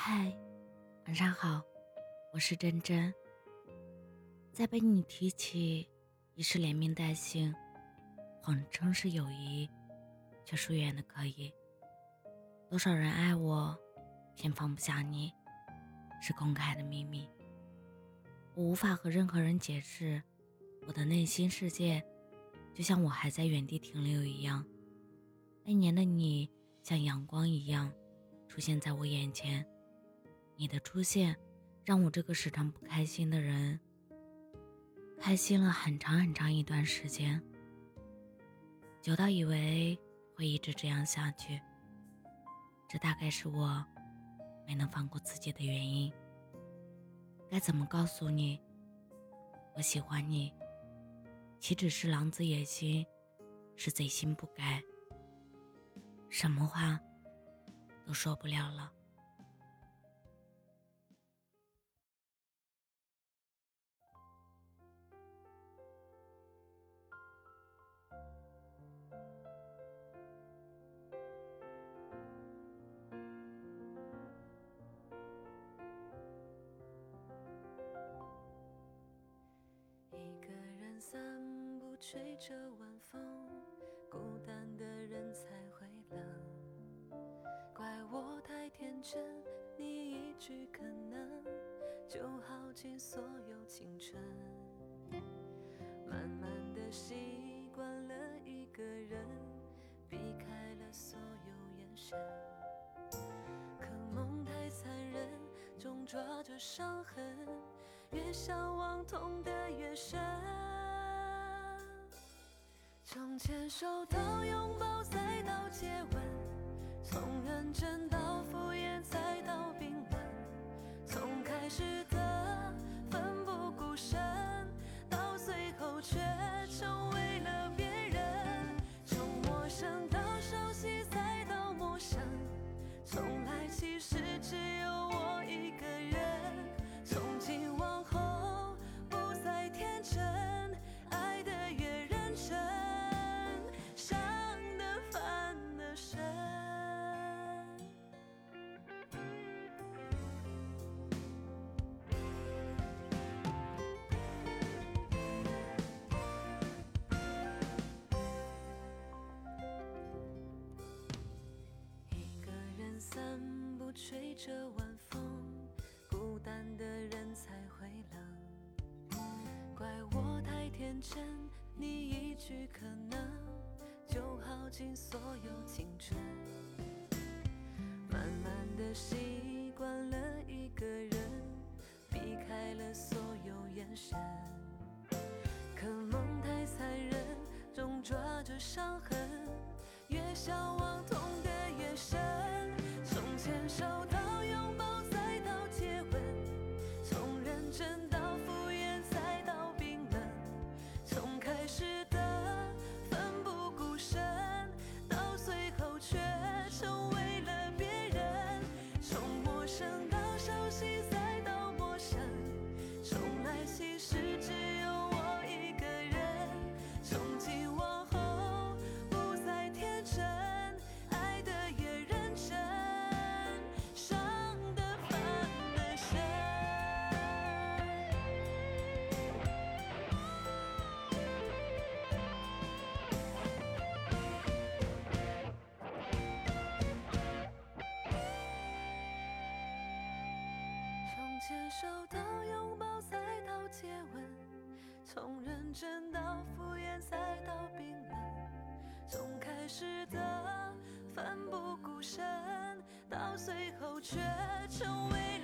嗨，晚上好，我是珍珍。在被你提起，已是连名带姓，谎称是友谊，却疏远的可以。多少人爱我，偏放不下你，是公开的秘密。我无法和任何人解释，我的内心世界就像我还在原地停留一样。那年的你像阳光一样出现在我眼前，你的出现让我这个时常不开心的人开心了很长很长一段时间，久到以为会一直这样下去。这大概是我没能放过自己的原因。该怎么告诉你我喜欢你，岂止是狼子野心，是贼心不改，什么话都说不了了。散步吹着晚风，孤单的人才会冷。怪我太天真，你一句可能就耗尽所有青春。慢慢的习惯了一个人，避开了所有眼神。可梦太残忍，总抓着伤痕，越向往痛得越深。从牵手到拥抱再到接吻，从认真到敷衍再到冰冷，从开始的奋不顾身到最后却成为了别人，从陌生到熟悉再到陌生，从来其实只有我一个人。从今往后不再天真，散步吹着晚风，孤单的人才会冷。怪我太天真，你一句可能就耗尽所有青春。慢慢的习惯了一个人，避开了所有眼神。可梦太残忍，总抓着伤痕，越向往痛的越深。牵手到拥抱再到接吻，从认真到敷衍再到冰冷，从开始的奋不顾身到最后却成为了别人，从陌生到熟悉再到陌生，从来其实只有我一个人。从今往后不再天真，爱的越认真，牵手到拥抱再到接吻，从认真到敷衍再到冰冷，从开始的奋不顾身到最后却成为